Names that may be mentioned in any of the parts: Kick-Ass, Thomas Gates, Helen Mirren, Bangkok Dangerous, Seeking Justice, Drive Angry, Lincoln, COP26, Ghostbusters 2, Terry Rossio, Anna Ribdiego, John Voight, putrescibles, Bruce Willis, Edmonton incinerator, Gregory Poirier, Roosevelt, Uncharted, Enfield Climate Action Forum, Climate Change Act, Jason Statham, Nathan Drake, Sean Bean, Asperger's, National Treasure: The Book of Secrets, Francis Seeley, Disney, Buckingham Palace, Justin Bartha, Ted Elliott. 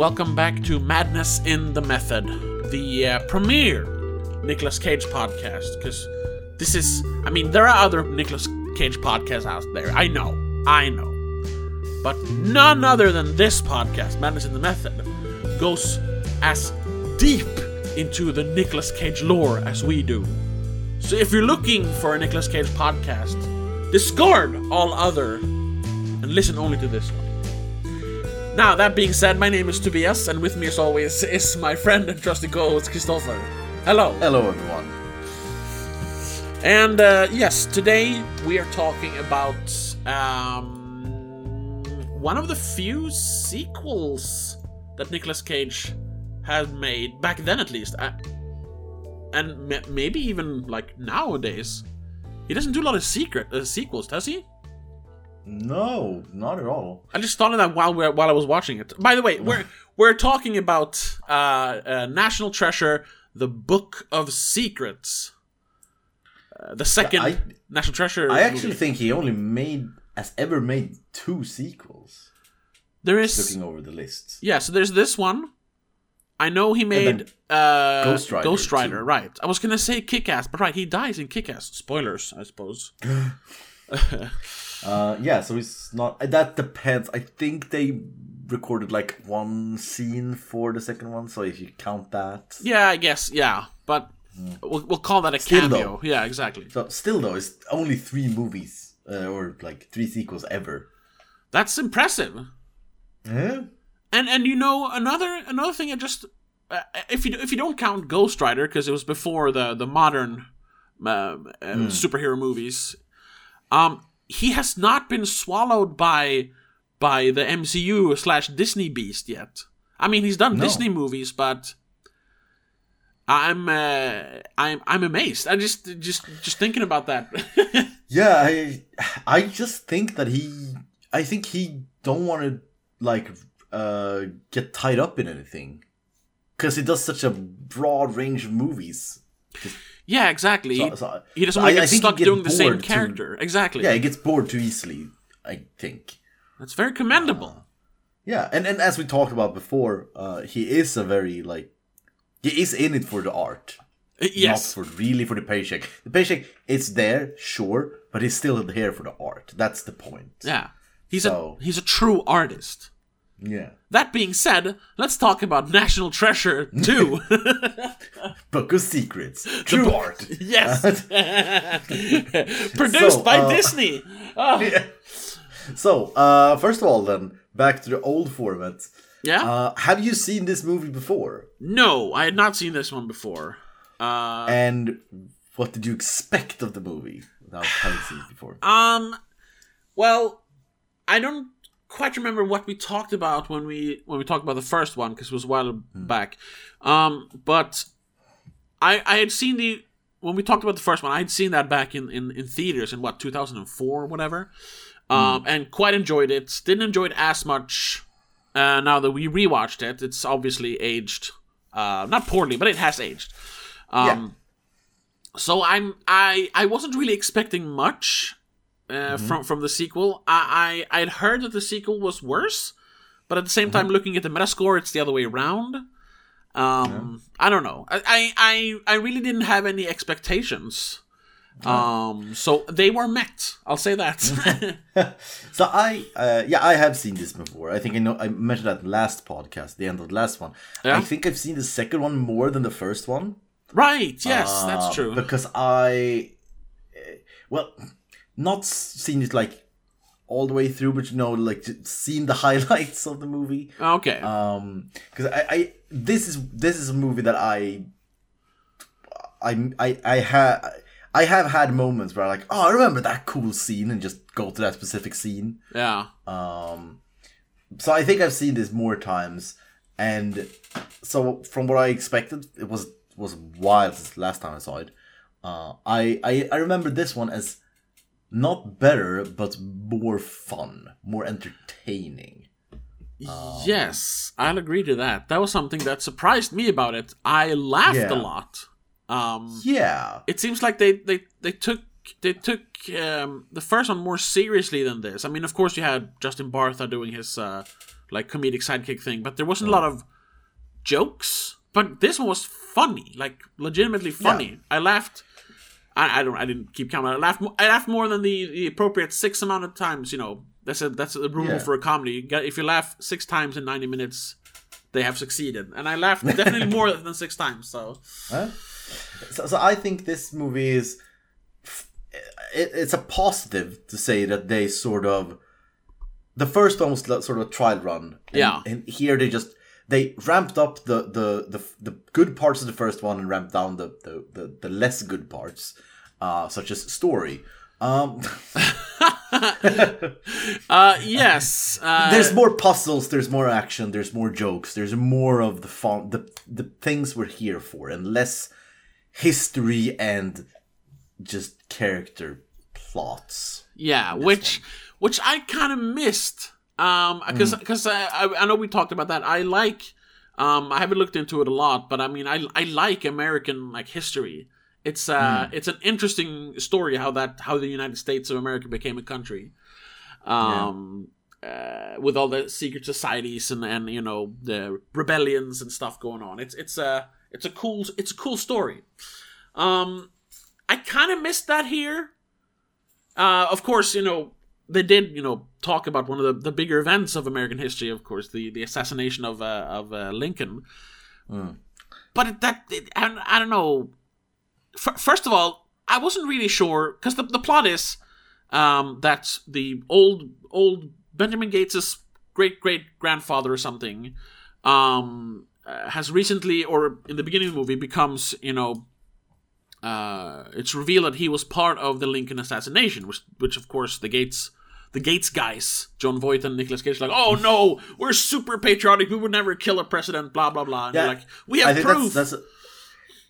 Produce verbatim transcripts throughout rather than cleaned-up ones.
welcome back to Madness in the Method, the uh, premier Nicolas Cage podcast, because this is, I mean, there are other Nicolas Cage podcasts out there, I know, I know, but none other than this podcast, Madness in the Method, goes as deep into the Nicolas Cage lore as we do. So if you're looking for a Nicolas Cage podcast, discard all other and listen only to this one. Now, that being said, my name is Tobias, and with me as always is my friend and trusty co-host, Christopher. Hello. Hello, everyone. And, uh, yes, today we are talking about um, one of the few sequels that Nicolas Cage had made, back then at least, uh, and m- maybe even, like, nowadays. He doesn't do a lot of secret uh, sequels, does he? No, not at all. I just thought of that while we're, while I was watching it. By the way, we're we're talking about uh, uh, National Treasure: The Book of Secrets, uh, the second I, National Treasure. I actually movie. think he only made has ever made two sequels. There is just looking over the list. Yeah, so there's this one. I know he made uh, Ghost Rider. Ghost Rider, too. Right? I was gonna say Kick-Ass, but right, he dies in Kick-Ass. Spoilers, I suppose. Uh, yeah, so it's not... That depends. I think they recorded, like, one scene for the second one, so if you count that... Yeah, I guess, yeah. But mm. we'll, we'll call that a still cameo. Though, yeah, exactly. So, still, though, it's only three movies, uh, or, like, three sequels ever. That's impressive. Yeah. And, and you know, another another thing I just... Uh, if you if you don't count Ghost Rider, because it was before the, the modern uh, uh, mm. superhero movies... um. He has not been swallowed by by the M C U slash Disney beast yet. I mean, he's done no. Disney movies, but I'm uh, I'm I'm amazed. I just just just thinking about that. yeah, I I just think that he I think he don't want to like uh, get tied up in anything because he does such a broad range of movies. Yeah, exactly. So, so, he doesn't want to get stuck doing the same character. Too, exactly. Yeah, he gets bored too easily, I think. That's very commendable. Uh, yeah, and, and as we talked about before, uh, he is a very, like... He is in it for the art. Yes. Not for really for the paycheck. The paycheck is there, sure, but he's still there for the art. That's the point. Yeah. He's so, a he's a true artist. Yeah. That being said, let's talk about National Treasure two. Book of Secrets. True book, art. Yes. Produced so, by uh, Disney. Oh. Yeah. So, uh, first of all then, back to the old format. Yeah? Uh, have you seen this movie before? No, I had not seen this one before. Uh, and what did you expect of the movie? Without having seen it before. Um, well, I don't... quite remember what we talked about when we when we talked about the first one because it was a while mm. back, um, but I I had seen the when we talked about the first one I had seen that back in, in, in theaters in what two thousand four or whatever, um, mm. and quite enjoyed it. Didn't enjoy it as much uh, now that we rewatched it. It's obviously aged, uh, not poorly, but it has aged. Um, yeah. So I'm I I wasn't really expecting much. Uh, mm-hmm. From from the sequel, I I had heard that the sequel was worse, but at the same mm-hmm. time, looking at the Metascore, it's the other way around. Um, yeah. I don't know. I, I I really didn't have any expectations, oh. um, so they were met. I'll say that. so I uh, yeah I have seen this before. I think I know I mentioned that last podcast, the end of the last one. Yeah? I think I've seen the second one more than the first one. Right. Yes, uh, that's true. Because I well. Not seen it, like, all the way through, but, you know, like, seen the highlights of the movie. Okay. Um, because I, I, this is, this is a movie that I, I, I, I have, I have had moments where I'm like, oh, I remember that cool scene, and just go to that specific scene. Yeah. Um, so I think I've seen this more times, and so from what I expected, it was, was wild last time I saw it. Uh, I, I, I remember this one as... Not better, but more fun, more entertaining. Um, yes, I'll agree to that. That was something that surprised me about it. I laughed yeah. a lot. Um, yeah, it seems like they they they took they took um, the first one more seriously than this. I mean, of course, you had Justin Bartha doing his uh, like comedic sidekick thing, but there wasn't a lot of jokes. But this one was funny, like legitimately funny. Yeah. I laughed. I, I don't. I didn't keep counting. I laughed. I laughed more than the, the appropriate six amount of times. You know, that's a that's a rule yeah. for a comedy. You got, if you laugh six times in ninety minutes, they have succeeded. And I laughed definitely more than six times. So. Huh? so, so I think this movie is. It, it's a positive to say that they sort of. The first one was sort of a trial run. And, yeah. And here they just. They ramped up the, the, the, the good parts of the first one and ramped down the, the, the, the less good parts, uh, such as story. Um, uh, yes. Uh, there's more puzzles, there's more action, there's more jokes, there's more of the fun, the, the things we're here for, and less history and just character plots. Yeah, which one. which I kind of missed. Um, because because mm. I I know we talked about that. I like, um, I haven't looked into it a lot, but I mean, I I like American like history. It's uh, mm. it's an interesting story how that how the United States of America became a country, um, yeah. uh, with all the secret societies and, and you know the rebellions and stuff going on. It's it's a it's a cool it's a cool story. Um, I kind of missed that here. Uh, of course, you know. They did, you know, talk about one of the, the bigger events of American history, of course, the, the assassination of uh, of uh, Lincoln. Mm. But that, it, I, I don't know. F- first of all, I wasn't really sure, because the, the plot is um, that the old old Benjamin Gates' great-great-grandfather or something um, has recently, or in the beginning of the movie, becomes, you know, uh, it's revealed that he was part of the Lincoln assassination, which, which of course, the Gates... The Gates guys, John Voight and Nicolas Cage, are like, oh no, we're super patriotic. We would never kill a president. Blah blah blah. And yeah, like, we have I think proof. That's, that's,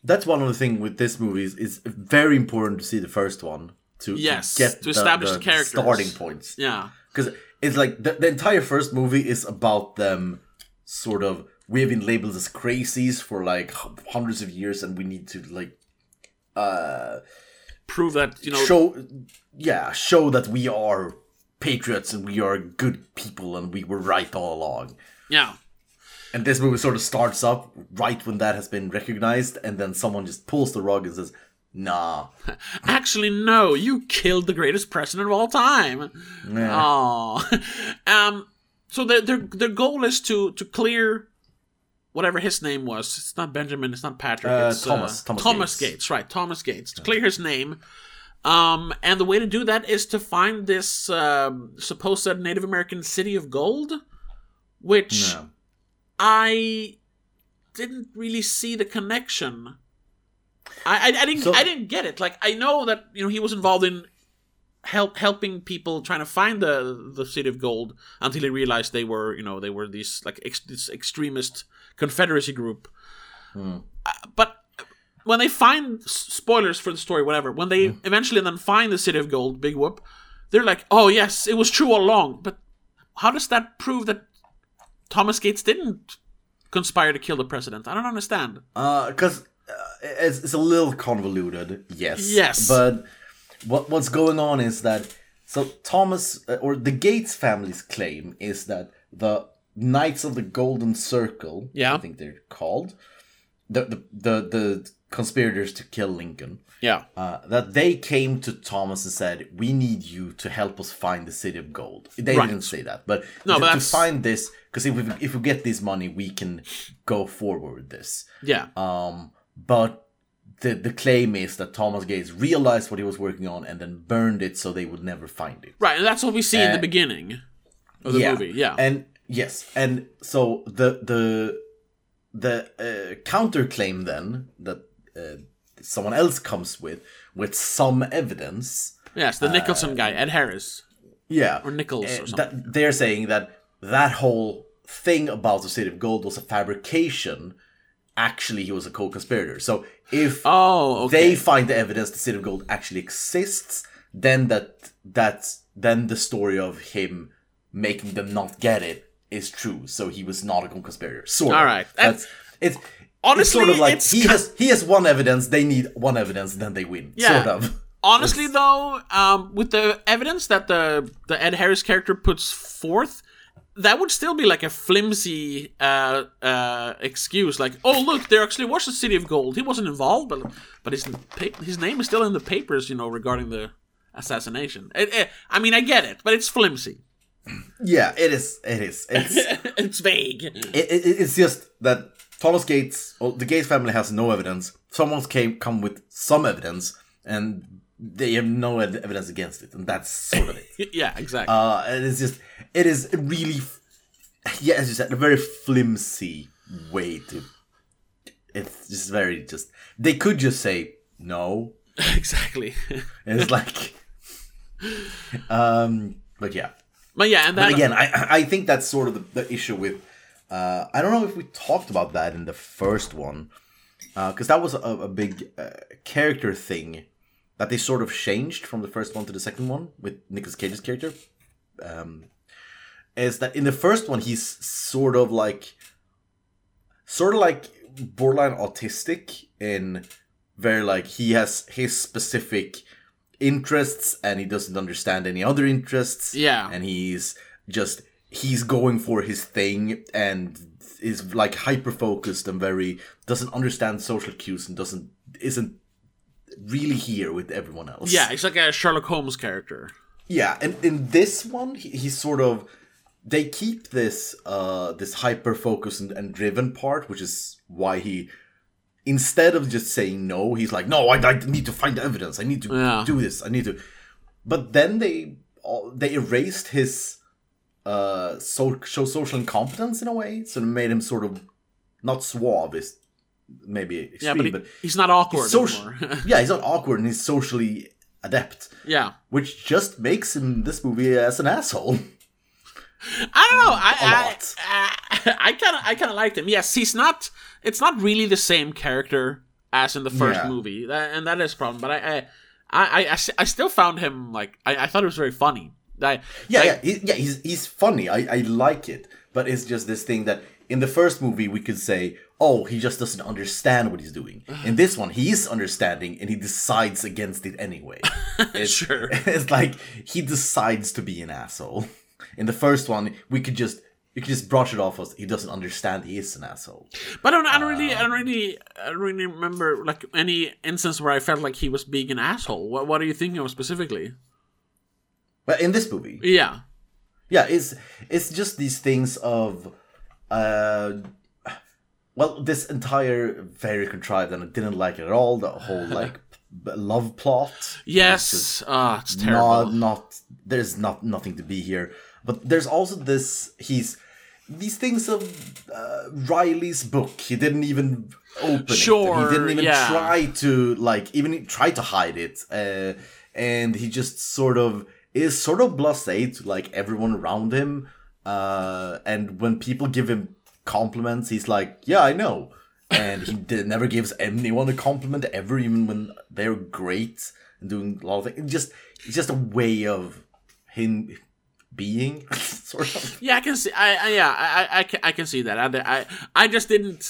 that's one of the things with this movie is it's very important to see the first one to, yes, to get to the, establish the, the characters, starting points. Yeah, because it's like the, the entire first movie is about them. Sort of, we have been labeled as crazies for like hundreds of years, and we need to like. Uh, prove that you know. Show, yeah, show that we are. Patriots and we are good people and we were right all along. Yeah. And this movie sort of starts up right when that has been recognized, and then someone just pulls the rug and says, nah. Actually, no, you killed the greatest president of all time. Yeah. Aww. um, so their, their, their goal is to, to clear whatever his name was. It's not Benjamin, it's not Patrick. Uh, it's Thomas. Uh, Thomas, Thomas Gates. Gates, right. Thomas Gates. To clear his name. Um, and the way to do that is to find this um, supposed Native American city of gold, which no. I didn't really see the connection. I, I, I didn't so, I didn't get it. Like I know that you know he was involved in help helping people trying to find the the city of gold until he realized they were you know they were these like ex, this extremist Confederacy group, hmm. uh, but. When they find, spoilers for the story, whatever, when they mm. eventually then find the City of Gold, big whoop, they're like, oh yes, it was true all along. But how does that prove that Thomas Gates didn't conspire to kill the president? I don't understand. Because uh, uh, it's, it's a little convoluted, yes. Yes. But what what's going on is that, so Thomas, uh, or the Gates family's claim is that the Knights of the Golden Circle, yeah. I think they're called, the the the... the conspirators to kill Lincoln. Yeah. Uh, that they came to Thomas and said, we need you to help us find the city of gold. They right. didn't say that, but, no, to, but to find this, because if we, if we get this money, we can go forward with this. Yeah. Um, but the, the claim is that Thomas Gates realized what he was working on and then burned it so they would never find it. Right, and that's what we see uh, in the beginning of the yeah. movie. Yeah. And yes, and so the, the, the uh, counterclaim then that Uh, someone else comes with with some evidence. Yes, the Nicholson uh, guy, Ed Harris. Yeah. Or Nichols uh, or something. That, they're saying that that whole thing about the City of Gold was a fabrication. Actually, he was a co-conspirator. So if oh, okay. they find the evidence the City of Gold actually exists, then that that's then the story of him making them not get it is true. So he was not a co-conspirator. Sort All of. right. That's, that's it's... Honestly, it's sort of like it's he ca- has he has one evidence, they need one evidence, and then they win. Yeah. Sort of. Honestly, though, um, with the evidence that the the Ed Harris character puts forth, that would still be like a flimsy uh, uh, excuse. Like, oh, look, there actually was a City of Gold. He wasn't involved, but but his his name is still in the papers, you know, regarding the assassination. It, it, I mean, I get it, but it's flimsy. Yeah, it is. It is. It's, it's vague. It, it, it's just that Thomas Gates, or the Gates family, has no evidence. Someone's came come with some evidence, and they have no evidence against it, and that's sort of it. Yeah, exactly. Uh, and it's just, it is really, yeah, as you said, a very flimsy way to. It's just very just. They could just say no. Exactly. It's like, um, but yeah. But yeah, and that, but again, I I think that's sort of the, the issue with. Uh, I don't know if we talked about that in the first one, because uh, that was a, a big uh, character thing that they sort of changed from the first one to the second one with Nicolas Cage's character. Um, is that in the first one he's sort of like, sort of like borderline autistic in very like he has his specific interests and he doesn't understand any other interests. Yeah, and he's just. He's going for his thing and is like hyper focused and very doesn't understand social cues and doesn't isn't really here with everyone else. Yeah, he's like a Sherlock Holmes character. Yeah, and in this one, he, he's sort of they keep this uh, this hyper focused and, and driven part, which is why he instead of just saying no, he's like, no, I, I need to find the evidence. I need to yeah. do this. I need to. But then they they erased his. Uh, so, show social incompetence in a way, so it made him sort of not suave, is maybe extreme, yeah, but, he, but he's not awkward he's socia- anymore. Yeah, he's not awkward and he's socially adept. Yeah, which just makes him this movie as an asshole. I don't know. I I, I I kind of I kind of liked him. Yes, he's not. It's not really the same character as in the first yeah. movie, that, and that is a problem. But I I I, I, I still found him like I, I thought it was very funny. I, yeah, like, yeah, he, yeah, he's he's funny. I, I like it, but it's just this thing that in the first movie we could say, oh, he just doesn't understand what he's doing. In this one, he is understanding and he decides against it anyway. It's, sure, it's like he decides to be an asshole. In the first one, we could just you could just brush it off as he doesn't understand he is an asshole. But I don't, I don't um, really, I don't really, I don't really remember like any instance where I felt like he was being an asshole. What What are you thinking of specifically? But in this movie, yeah, yeah, it's it's just these things of, uh, well, this entire very contrived and I didn't like it at all. The whole like p- love plot. Yes, ah, oh, it's terrible. Not, not there's not nothing to be here. But there's also this he's these things of uh, Riley's book. He didn't even open sure, it. He didn't even yeah. try to like even try to hide it, uh, and he just sort of. Is sort of blasé to like everyone around him, uh, and when people give him compliments, he's like, "Yeah, I know," and he did, never gives anyone a compliment ever, even when they're great and doing a lot of things. It's just, it's just a way of him being sort of. Yeah, I can see. I, I yeah, I, I, I, can, I can see that. I, I, I just didn't.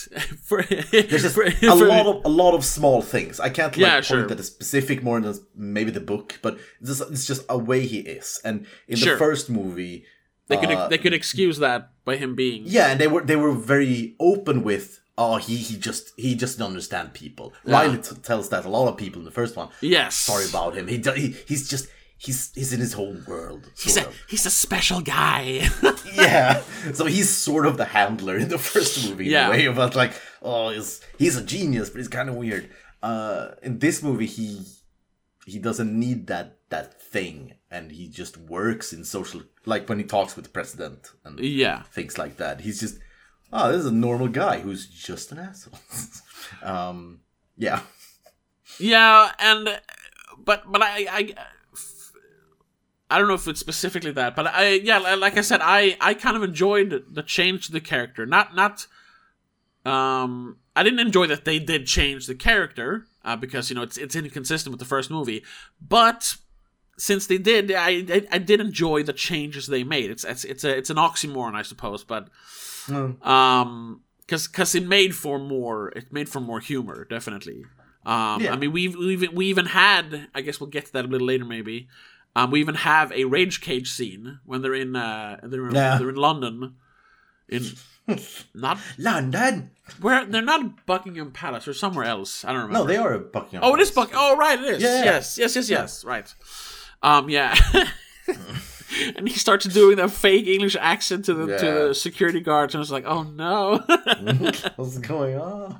For, There's just for, a for, lot of a lot of small things. I can't like yeah, point sure. at a specific more than maybe the book, but this, it's just a way he is. And in sure. the first movie, they could uh, they could excuse that by him being. Yeah, and they were they were very open with. Oh, he he just he just doesn't understand people. Yeah. Riley t- tells that a lot of people in the first one. Yes, sorry about him. He, he he's just. He's he's in his whole world. He's a, he's a special guy. Yeah. So he's sort of the handler in the first movie yeah. in a way. About like, oh, he's, he's a genius, but he's kind of weird. Uh, in this movie, he he doesn't need that that thing. And he just works in social... Like when he talks with the president and yeah. things like that. He's just, oh, this is a normal guy who's just an asshole. um, yeah. Yeah, and... But, but I... I I don't know if it's specifically that, but I yeah, like I said, I, I kind of enjoyed the change to the character. Not not, um, I didn't enjoy that they did change the character uh, because you know it's it's inconsistent with the first movie. But since they did, I I, I did enjoy the changes they made. It's it's it's, a, it's an oxymoron, I suppose, but mm. um, because because it made for more it made for more humor, definitely. Um, yeah. I mean, we've, we've we even had I guess we'll get to that a little later, maybe. Um, we even have a rage cage scene when they're in uh, they're in, yeah. they're in London, in not London. Where they're not Buckingham Palace or somewhere else. I don't remember. No, they are at Buckingham. Oh, Palace. It is Buckingham. Oh, right, it is. Yeah, yeah, yes, yes, yes, yes. Yeah. Right. Um, yeah. And he starts doing that fake English accent to the yeah. to the security guards, and I was like, "Oh no, what's going on?"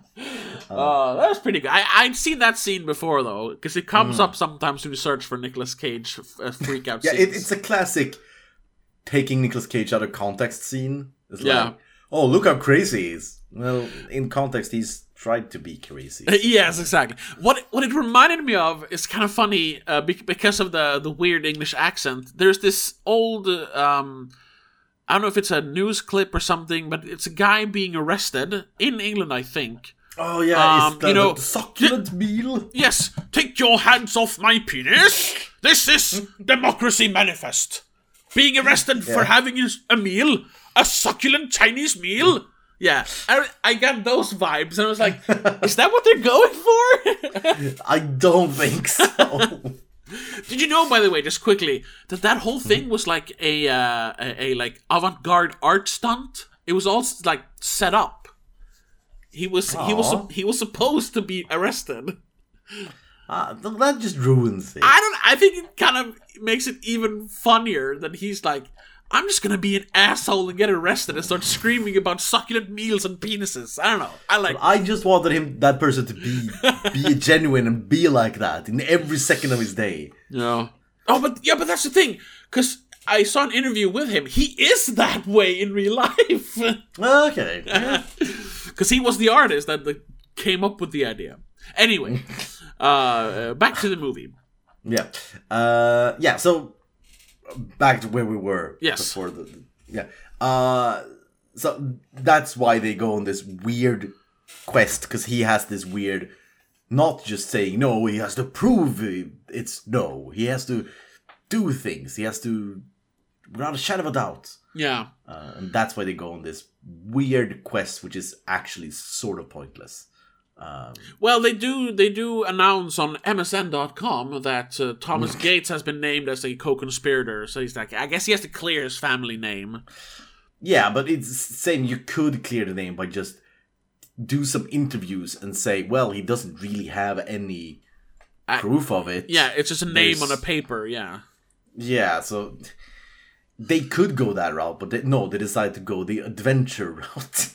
Oh, uh, that was pretty good. I I'd seen that scene before though, because it comes mm. up sometimes when you search for Nicolas Cage uh, freak out. yeah, it, it's a classic taking Nicolas Cage out of context scene. It's yeah. like, oh, look how crazy he is. Well, in context, he's tried to be crazy. Yes, exactly. What what it reminded me of is kind of funny uh, be- because of the, the weird English accent. There's this old, um, I don't know if it's a news clip or something, but it's a guy being arrested in England, I think. Oh, yeah, um, it's the, you know, the succulent meal. Yes, take your hands off my penis. This is Democracy Manifest. Being arrested yeah. for having a meal, a succulent Chinese meal. Yeah, I, I got those vibes, and I was like, is that what they're going for? I don't think so. Did you know, by the way, just quickly, that that whole thing was like a, uh, a, a like avant-garde art stunt? It was all like set up. He was Aww. he was he was supposed to be arrested. Uh, that just ruins it. I don't. I think it kind of makes it even funnier that he's like, I'm just gonna be an asshole and get arrested and start screaming about succulent meals and penises. I don't know. I like. Well, I just wanted him, that person, to be be genuine and be like that in every second of his day. Yeah. Oh, but yeah, but that's the thing, because I saw an interview with him. He is that way in real life. Okay. Because he was the artist that like, came up with the idea. Anyway, uh, back to the movie. Yeah. Uh, yeah. So. Back to where we were. Yes. Before the, the, yeah. Uh, so that's why they go on this weird quest, because he has this weird, not just saying no, he has to prove it's no. He has to do things. He has to, without a shadow of a doubt. Yeah. Uh, and that's why they go on this weird quest, which is actually sort of pointless. Um, well, they do they do announce on M S N dot com that uh, Thomas Gates has been named as a co-conspirator, so he's like, I guess he has to clear his family name. Yeah, but it's the same. You could clear the name by just do some interviews and say, well, he doesn't really have any I, proof of it. Yeah, it's just a name There's... on a paper, yeah. Yeah, so they could go that route, but they, no, they decided to go the adventure route.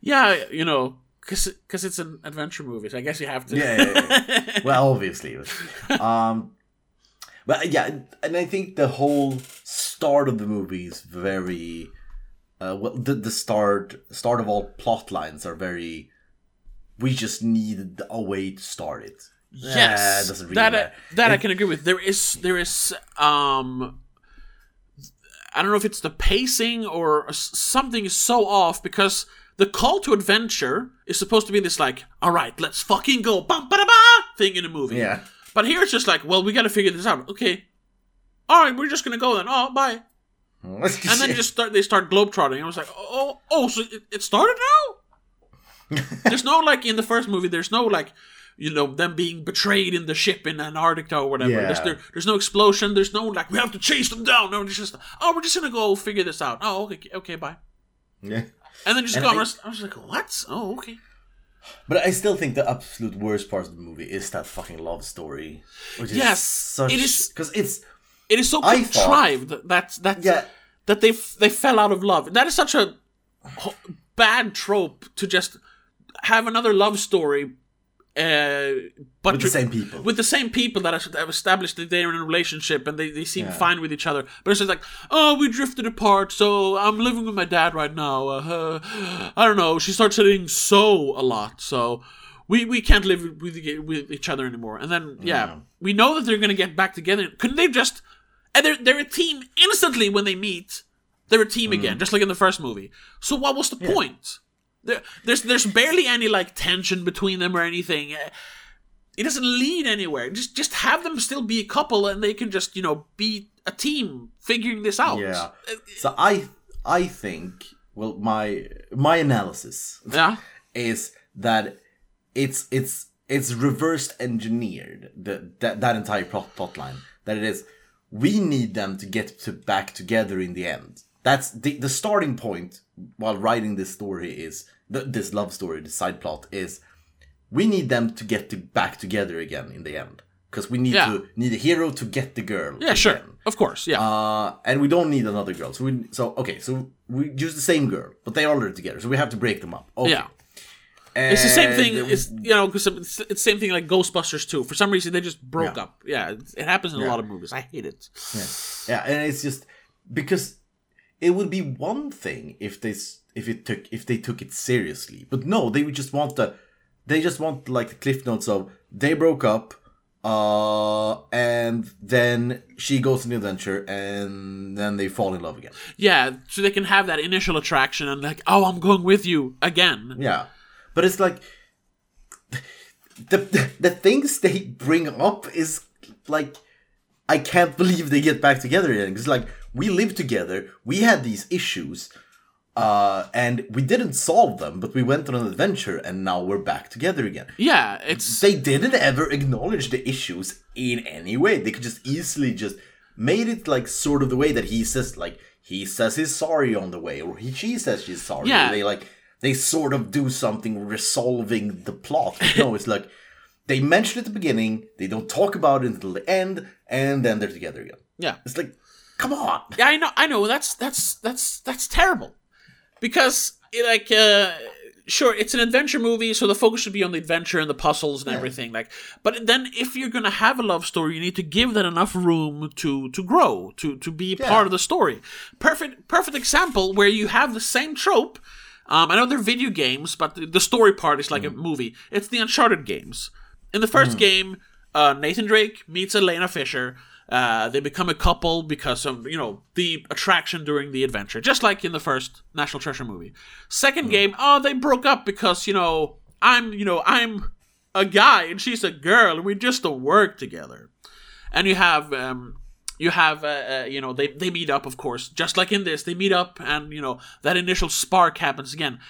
Yeah, you know... Because it's an adventure movie, so I guess you have to. Yeah, yeah, yeah. Well, obviously. Um, but yeah, and I think the whole start of the movie is very... Uh, well, the, the start start of all plot lines are very... We just need a way to start it. Yes, yeah, it doesn't really that, matter. I, that it, I can agree with. There is... There is um, I don't know if it's the pacing or something is so off, because... The call to adventure is supposed to be this like, all right, let's fucking go, bam, ba, da, ba, thing in a movie. Yeah. But here it's just like, well, we got to figure this out. Okay. All right, we're just going to go then. Oh, bye. and then just start, they start globetrotting. I was like, oh, oh, so it, it started now? There's no, like, in the first movie, there's no, like, you know, them being betrayed in the ship in Antarctica or whatever. Yeah. There's, there, there's no explosion. There's no, like, we have to chase them down. No, it's just, oh, we're just going to go figure this out. Oh, okay, okay, bye. Yeah. And then just and go. I, I, was, I was like, "What? Oh, okay." But I still think the absolute worst part of the movie is that fucking love story. Which yes, is such, it is because it's it is so I contrived thought, that that yeah. that they they fell out of love. That is such a bad trope to just have another love story, uh, but with the same people with the same people that have established that they're in a relationship and they, they seem yeah. fine with each other. But it's just like, oh, we drifted apart, so I'm living with my dad right now. Uh, uh, I don't know. She starts saying so a lot, so we, we can't live with with each other anymore. And then yeah, yeah. we know that they're gonna get back together. Couldn't they just? And they're they're a team instantly when they meet. They're a team mm. again, just like in the first movie. So what was the yeah. point? There, there's there's barely any like tension between them or anything. It doesn't lead anywhere. Just just have them still be a couple, and they can just, you know, be a team figuring this out. Yeah. So I I think well my my analysis yeah. is that it's it's it's reverse engineered the that that entire plot plot line. That it is, we need them to get to back together in the end. That's the, the starting point while writing this story is, th- this love story, the side plot is, we need them to get to back together again in the end. Because we need yeah. to need a hero to get the girl. Yeah, again. Sure. Of course, yeah. Uh, and we don't need another girl. So, we, so okay, so we use the same girl, but they are already together. So we have to break them up. Okay. Yeah. And it's the same thing, it's, you know, cause it's the same thing like Ghostbusters two. For some reason, they just broke yeah. up. Yeah, it happens in yeah. a lot of movies. I hate it. Yeah. yeah, and it's just, because it would be one thing if they if it took if they took it seriously. But no, they would just want the, they just want like the cliff notes of, they broke up, Uh, and then she goes on an adventure, and then they fall in love again. Yeah, so they can have that initial attraction, and like, oh, I'm going with you again. Yeah, but it's like, the the, the things they bring up is like, I can't believe they get back together again. It's like, we lived together, we had these issues, uh, and we didn't solve them, but we went on an adventure, and now we're back together again. Yeah, it's... They didn't ever acknowledge the issues in any way. They could just easily just made it, like, sort of the way that he says, like, he says he's sorry on the way, or he, she says she's sorry. Yeah. They, like, they sort of do something resolving the plot. But no, it's like, they mention it at the beginning, they don't talk about it until the end, and then they're together again. Yeah. It's like, come on! Yeah, I know, I know, that's, that's, that's, that's terrible. Because, like, uh, sure, it's an adventure movie, so the focus should be on the adventure and the puzzles and yeah. everything. Like, but then if you're going to have a love story, you need to give that enough room to, to grow, to, to be yeah. part of the story. Perfect perfect example where you have the same trope. Um, I know they're video games, but the, the story part is like mm. a movie. It's the Uncharted games. In the first mm. game, uh, Nathan Drake meets Elena Fisher. Uh, they become a couple because of, you know, the attraction during the adventure. Just like in the first National Treasure movie. Second mm. game, oh, they broke up because, you know, I'm, you know, I'm a guy and she's a girl. And we just don't work together. And you have, um, you have, uh, uh, you know, they, they meet up, of course. Just like in this, they meet up and, you know, that initial spark happens again.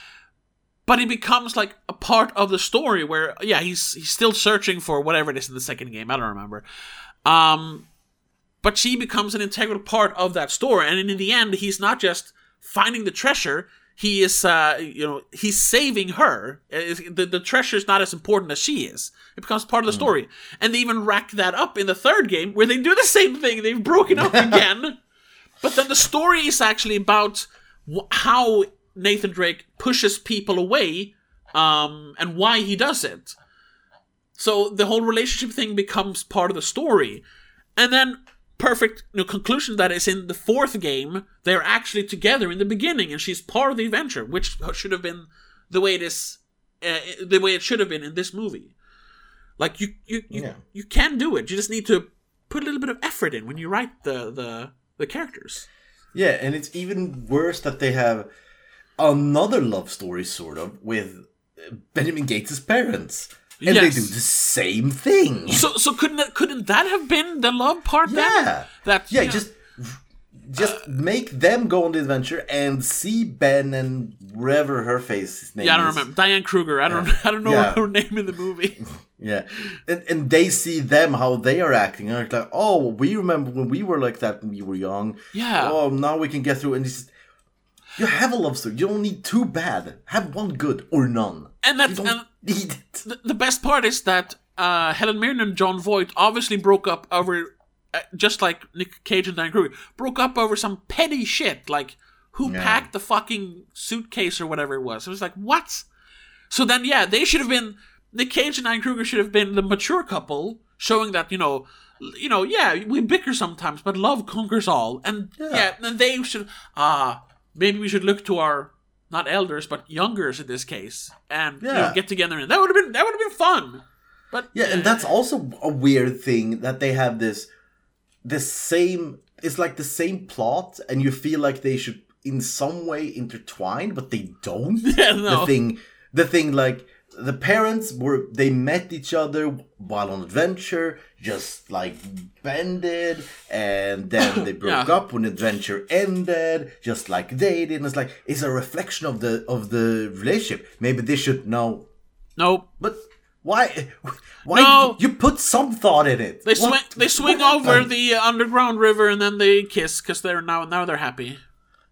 But it becomes like a part of the story where, yeah, he's, he's still searching for whatever it is in the second game. I don't remember. Um... But she becomes an integral part of that story, and in the end, he's not just finding the treasure. He is, uh, you know, he's saving her. It's, the the treasure is not as important as she is. It becomes part of the mm. story, and they even rack that up in the third game, where they do the same thing. They've broken up again, but then the story is actually about wh- how Nathan Drake pushes people away, um, and why he does it. So the whole relationship thing becomes part of the story, and then. Perfect you know, conclusion that is in the fourth game, they're actually together in the beginning, and she's part of the adventure, which should have been the way it is, uh, the way it should have been in this movie. Like you, you, you, yeah. you can do it. You just need to put a little bit of effort in when you write the the, the characters. Yeah, and it's even worse that they have another love story, sort of, with Benjamin Gates' parents. And yes. they do the same thing. So, so couldn't that, couldn't that have been the love part? Yeah, then? That, yeah. You know, just, just uh, make them go on the adventure and see Ben and wherever her face name. Yeah, I don't is. remember Diane Kruger. I yeah. don't, I don't know yeah. her name in the movie. yeah, and and they see them how they are acting. And they're like, oh, we remember when we were like that when we were young. Yeah. Oh, now we can get through. And just, you have a love story. You don't need two bad. Have one good or none. And that's. Need it. The, the best part is that uh, Helen Mirren and John Voight obviously broke up over, uh, just like Nick Cage and Diane Kruger, broke up over some petty shit, like who yeah. packed the fucking suitcase or whatever it was. It was like, what? So then, yeah, they should have been, Nick Cage and Diane Kruger should have been the mature couple, showing that, you know, you know, yeah, we bicker sometimes, but love conquers all. And yeah, yeah and they should, ah, uh, maybe we should look to our... Not elders, but youngers in this case, and yeah. you know, get together, and that would have been that would have been fun. But yeah, and that's also a weird thing that they have this, this same. It's like the same plot, and you feel like they should in some way intertwine, but they don't. Yeah, no. The thing, the thing, like the parents were they met each other while on adventure, just like bended, and then they broke yeah. up when adventure ended, just like they did. And it's like it's a reflection of the of the relationship. Maybe they should know. Nope. But Why? Why no. you, you put some thought in it? They swing. They swing over the uh, underground river and then they kiss because they're now now they're happy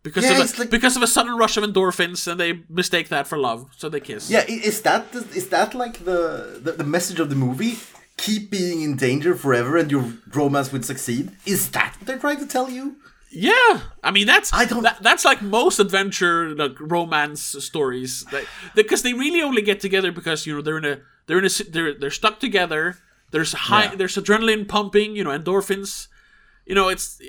because yeah, of a, like, because of a sudden rush of endorphins and they mistake that for love, so they kiss. Yeah, is that is that like the the, the message of the movie? Keep being in danger forever, and your romance would succeed. Is that what they're trying to tell you? Yeah, I mean that's I don't... That, that's like most adventure like romance stories, because they, they really only get together because you know they're in a they're in a they're they're stuck together. There's high yeah. there's adrenaline pumping, you know, endorphins. You know, it's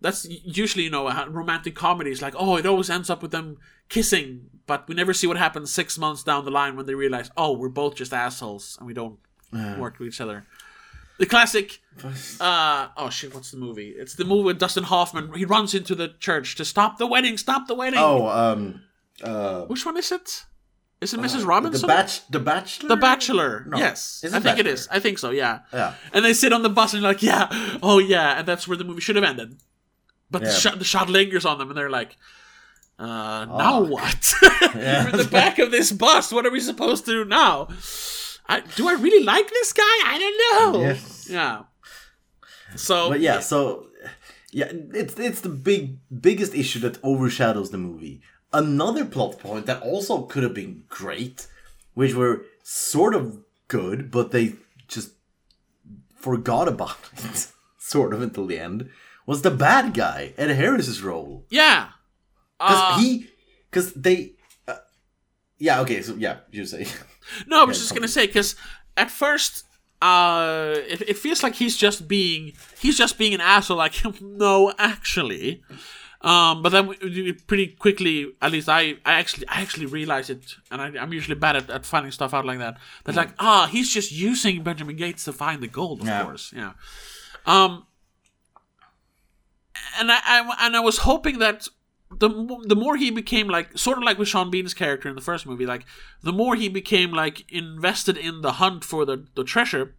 that's usually you know romantic comedies like oh it always ends up with them kissing, but we never see what happens six months down the line when they realize oh we're both just assholes and we don't yeah. work with each other. The classic, uh, oh shit, what's the movie? It's the movie with Dustin Hoffman. He runs into the church to stop the wedding, stop the wedding. Oh, um, uh, which one is it? Is it Missus Uh, Robinson? The, batch- the Bachelor? The Bachelor, no. yes. I think Bachelor? it is. I think so, yeah. yeah. And they sit on the bus and they're like, yeah, oh yeah, and that's where the movie should have ended. But yeah. the, shot, the shot lingers on them and they're like, uh, oh. now what? We're in the back of this bus, what are we supposed to do now? I, do I really like this guy? I don't know. Yes. Yeah. So. But yeah, so yeah, it's it's the big biggest issue that overshadows the movie. Another plot point that also could have been great, which were sort of good, but they just forgot about it, sort of until the end, was the bad guy Ed Harris's role. Yeah. Because uh... he, because they. Yeah, okay, so yeah, you say. No, I was yeah, just going to say, because at first, uh, it, it feels like he's just being, he's just being an asshole, like, no, actually. Um, but then we, we pretty quickly, at least I, I actually I actually realized it, and I, I'm usually bad at, at finding stuff out like that. But like, ah, he's just using Benjamin Gates to find the gold, of yeah. course. Yeah. Um, and I, I and I was hoping that The the more he became like sort of like with Sean Bean's character in the first movie, like the more he became like invested in the hunt for the, the treasure,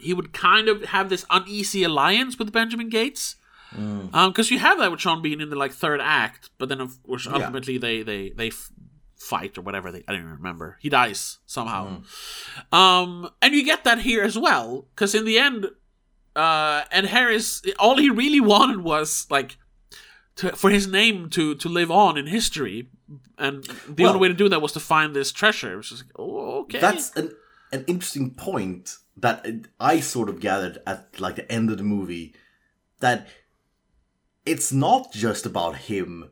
he would kind of have this uneasy alliance with Benjamin Gates, because mm. um, you have that with Sean Bean in the like third act, but then of course ultimately yeah. they they they f- fight or whatever. They I don't even remember. He dies somehow, mm. um, and you get that here as well, because in the end, uh, Ed Harris, all he really wanted was like. To, for his name to, to live on in history, and the well, only way to do that was to find this treasure. It's just like, oh, okay. That's an an interesting point that I sort of gathered at like the end of the movie, that it's not just about him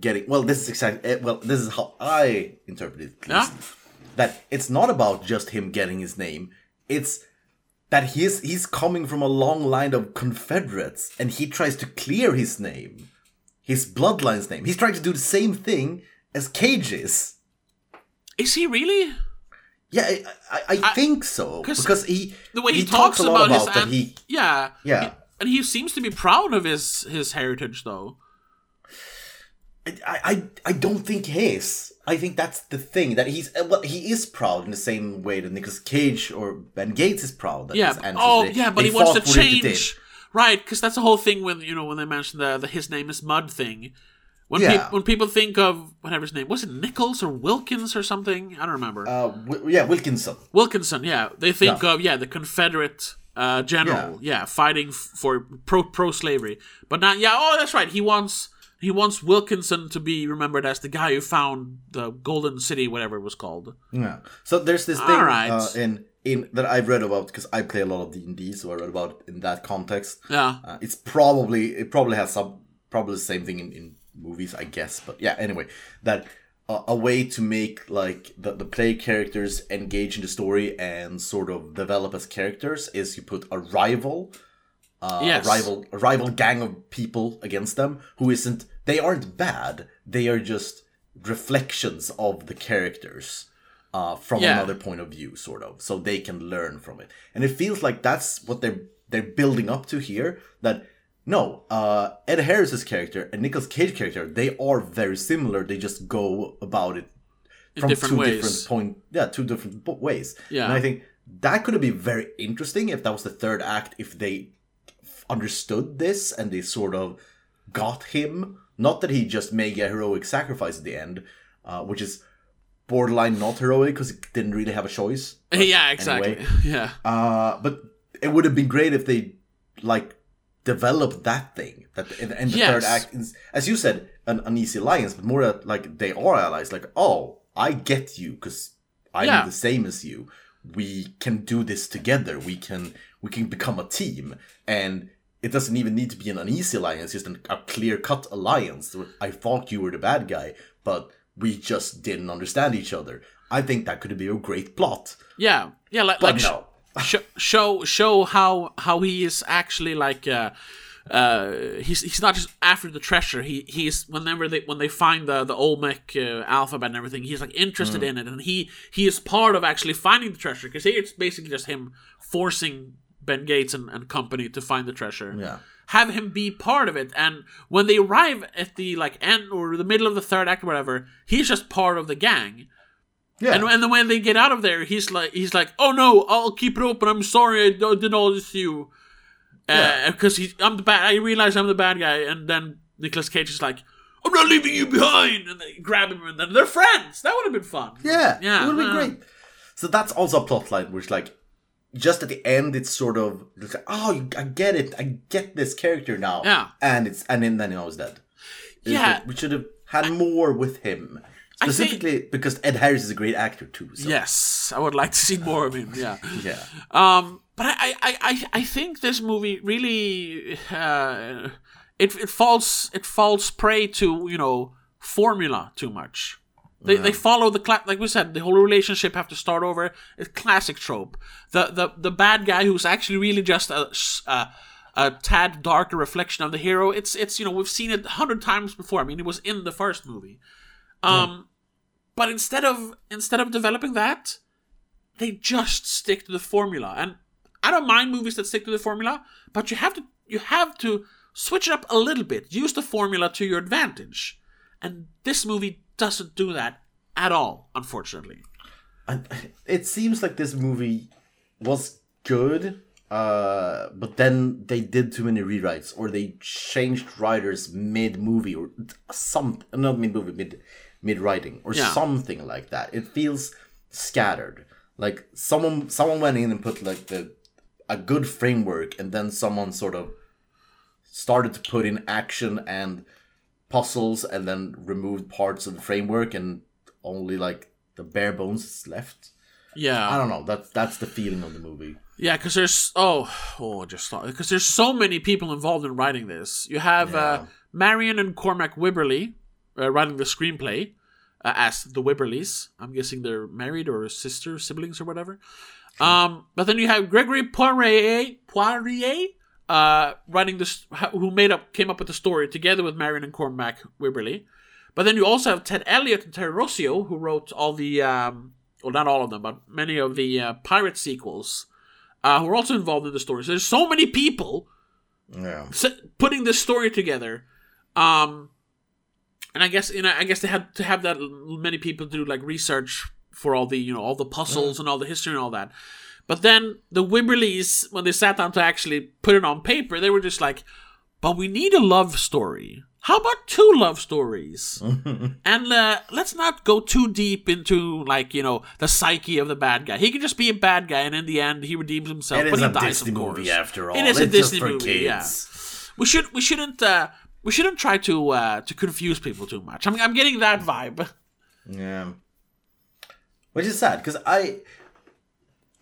getting. Well, this is exactly. Well, this is how I interpret it. Yeah. That it's not about just him getting his name. It's that he's he's coming from a long line of Confederates, and he tries to clear his name. His bloodline's name. He's trying to do the same thing as Cage is. Is he really? Yeah, I, I, I, I think so. Because he the way he, he talks, talks a lot about, about his that an- he yeah yeah he, and he seems to be proud of his, his heritage though. I, I I don't think he is. I think that's the thing that he's well he is proud in the same way that Nicolas Cage or Ben Gates is proud. That yeah. His oh yeah, but he wants to change. Right, because that's the whole thing when you know when they mentioned the, the his name is Mud thing. When yeah. pe- when people think of whatever his name was, it Nichols or Wilkins or something? I don't remember. Uh, w- yeah, Wilkinson. Wilkinson, yeah. They think yeah. of yeah the Confederate uh, general, yeah, yeah fighting f- for pro pro slavery. But now, yeah, oh, that's right. He wants he wants Wilkinson to be remembered as the guy who found the Golden City, whatever it was called. Yeah. So there's this thing All right. uh, in. In that I've read about, because I play a lot of D N D, so I read about it in that context. Yeah, uh, it's probably it probably has some probably the same thing in, in movies, I guess. But yeah, anyway, that uh, a way to make like the the play characters engage in the story and sort of develop as characters is you put a rival, uh, yes. a rival, a rival gang of people against them who isn't they aren't bad. They are just reflections of the characters. Uh, from yeah. another point of view, sort of, so they can learn from it, and it feels like that's what they're they're building up to here. That no, uh, Ed Harris's character and Nicolas Cage's character, they are very similar. They just go about it from different two ways. different point, yeah, two different ways. Yeah, and I think that could have been very interesting if that was the third act. If they understood this and they sort of got him, not that he just made a heroic sacrifice at the end, uh, which is. borderline not heroic because it didn't really have a choice. Yeah, exactly. Anyway. Yeah. Uh, but it would have been great if they like developed that thing that in the, in the yes. third act, as you said, an uneasy alliance, but more that like they are allies. Like, oh, I get you because I'm yeah. the same as you. We can do this together. We can we can become a team, and it doesn't even need to be an uneasy alliance. Just a clear-cut alliance. I thought you were the bad guy, but we just didn't understand each other. I think that could be a great plot. Yeah, yeah, like, but like no. sh- show show how how he is actually like. Uh, uh, he's he's not just after the treasure. He he's whenever they when they find the the Olmec uh, alphabet and everything, he's like interested mm. in it, and he he is part of actually finding the treasure because here it's basically just him forcing Ben Gates and, and company to find the treasure. Yeah. Have him be part of it, and when they arrive at the like end or the middle of the third act or whatever, he's just part of the gang. Yeah. And, and then when they get out of there, he's like he's like, "Oh no, I'll keep it open. I'm sorry, I did all this to you." Because uh, yeah. I'm the bad. I realize I'm the bad guy, and then Nicolas Cage is like, "I'm not leaving you behind," and they grab him, and then they're friends. That would have been fun. Yeah, yeah, it would have been uh, great. So that's also a plotline which like. Just at the end, it's sort of it's like, oh, I get it, I get this character now, yeah, and it's and then he was dead. Yeah, like, we should have had I, more with him specifically think, because Ed Harris is a great actor too. So. Yes, I would like to see more of him. Yeah, yeah. Um, but I, I, I, I think this movie really uh, it it falls it falls prey to you know formula too much. They yeah. they follow the cla- like we said the whole relationship have to start over. It's classic trope. The the the bad guy who's actually really just a, a a tad darker reflection of the hero. It's it's you know we've seen it a hundred times before. I mean it was in the first movie, um, yeah. but instead of instead of developing that, they just stick to the formula. And I don't mind movies that stick to the formula, but you have to you have to switch it up a little bit. Use the formula to your advantage. And this movie doesn't do that at all, unfortunately. And it seems like this movie was good, uh, but then they did too many rewrites, or they changed writers mid-movie, or some not mid-movie, mid, mid-writing, or yeah. something like that. It feels scattered. Like, someone someone went in and put, like, the a good framework, and then someone sort of started to put in action and puzzles and then removed parts of the framework and only like the bare bones is left. Yeah, I don't know. That's that's the feeling of the movie. Yeah, because there's oh oh just because there's so many people involved in writing this. You have yeah. uh, Marion and Cormac Wiberly uh, writing the screenplay uh, as the Wiberlys. I'm guessing they're married or sister siblings or whatever. Sure. Um, but then you have Gregory Poirier Poirier. Uh, writing this, who made up, came up with the story together with Marion and Cormac Wiberly. But then you also have Ted Elliott and Terry Rossio, who wrote all the, um, well, not all of them, but many of the uh, pirate sequels, uh, who are also involved in the story. So there's so many people yeah. putting this story together. Um, and I guess, you know, I guess they had to have that many people do like research for all the, you know, all the puzzles yeah. and all the history and all that. But then the Wiberlys, when they sat down to actually put it on paper, they were just like, but we need a love story. How about two love stories? and uh, let's not go too deep into, like, you know, the psyche of the bad guy. He can just be a bad guy, and in the end, he redeems himself. It but is he a dies, Disney movie, after all. It is it's a Disney movie, kids. yeah. We, should, we, shouldn't, uh, we shouldn't try to uh, to confuse people too much. I mean, I'm getting that vibe. Yeah. Which is sad, because I...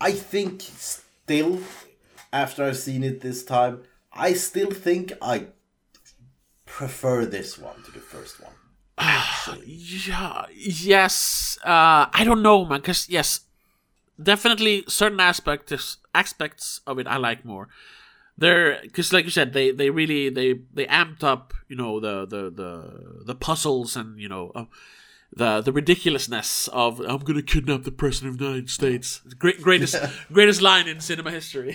I think still, after I've seen it this time, I still think I prefer this one to the first one. Uh, yeah, yes. Uh, I don't know, man, because, yes, definitely certain aspects aspects of it I like more. They're, because, like you said, they, they really, they, they amped up, you know, the, the, the, the puzzles and, you know... Uh, The the ridiculousness of I'm gonna kidnap the president of the United States. Great, greatest greatest line in cinema history.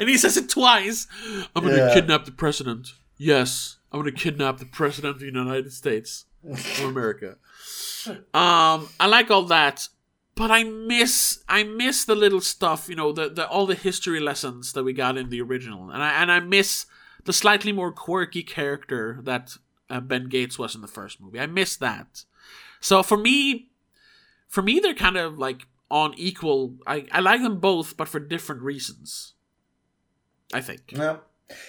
and he says it twice. I'm gonna yeah. kidnap the president. Yes, I'm gonna kidnap the president of the United States of America. Um, I like all that, but I miss I miss the little stuff. You know, the, the all the history lessons that we got in the original, and I and I miss the slightly more quirky character that. Uh, Ben Gates was in the first movie. I missed that. So for me, for me, they're kind of like on equal. I, I like them both, but for different reasons, I think. Yeah,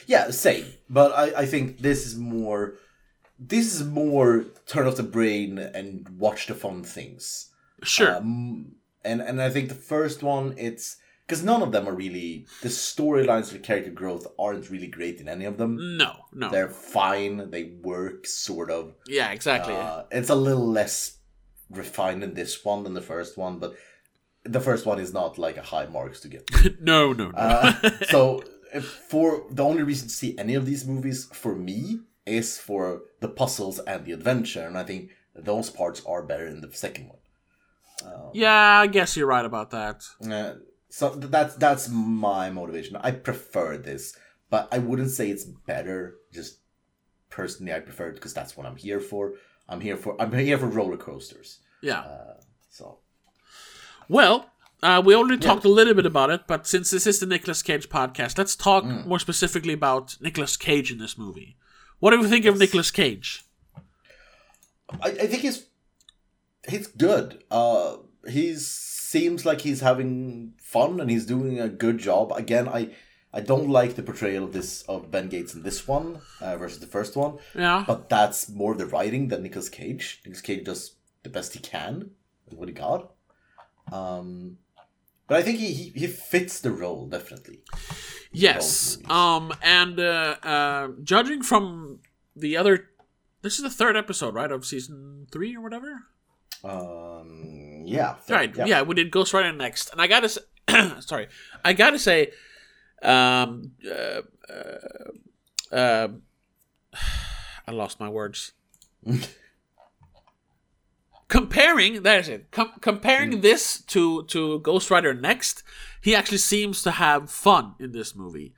yeah, same. But I, I think this is more. This is more turn off the brain and watch the fun things. Sure. Um, and and I think the first one, it's because none of them are really, the storylines and character growth aren't really great in any of them. No, no. They're fine. They work, sort of. Yeah, exactly. Uh, it's a little less refined in this one than the first one, but the first one is not like a high marks to get. no, no, no. Uh, so if for the only reason to see any of these movies for me is for the puzzles and the adventure, and I think those parts are better in the second one. Um, yeah, I guess you're right about that. Uh, so that's that's my motivation. I prefer this, but I wouldn't say it's better. Just personally, I prefer it because that's what I'm here for. I'm here for I'm here for roller coasters. Yeah. Uh, so, well, uh, we already yeah. talked a little bit about it, but since this is the Nicolas Cage podcast, let's talk mm. more specifically about Nicolas Cage in this movie. What do you think of Nicolas Cage? I, I think he's he's good. Uh, he seems like he's having fun and he's doing a good job. Again, I, I don't like the portrayal of this of Ben Gates in this one uh, versus the first one. Yeah, but that's more the writing than Nicolas Cage. Nicolas Cage does the best he can with what he got. Um, but I think he, he, he fits the role definitely. Yes, um, and uh, uh, judging from the other, this is the third episode, right, of season three or whatever. Um, yeah, third, right. Yeah. yeah, we did Ghost Rider next, and I gotta, say, sorry, I gotta say, um, uh, uh, uh, I lost my words. Comparing, there's it. Com- comparing mm. this to, to Ghost Rider Next, he actually seems to have fun in this movie.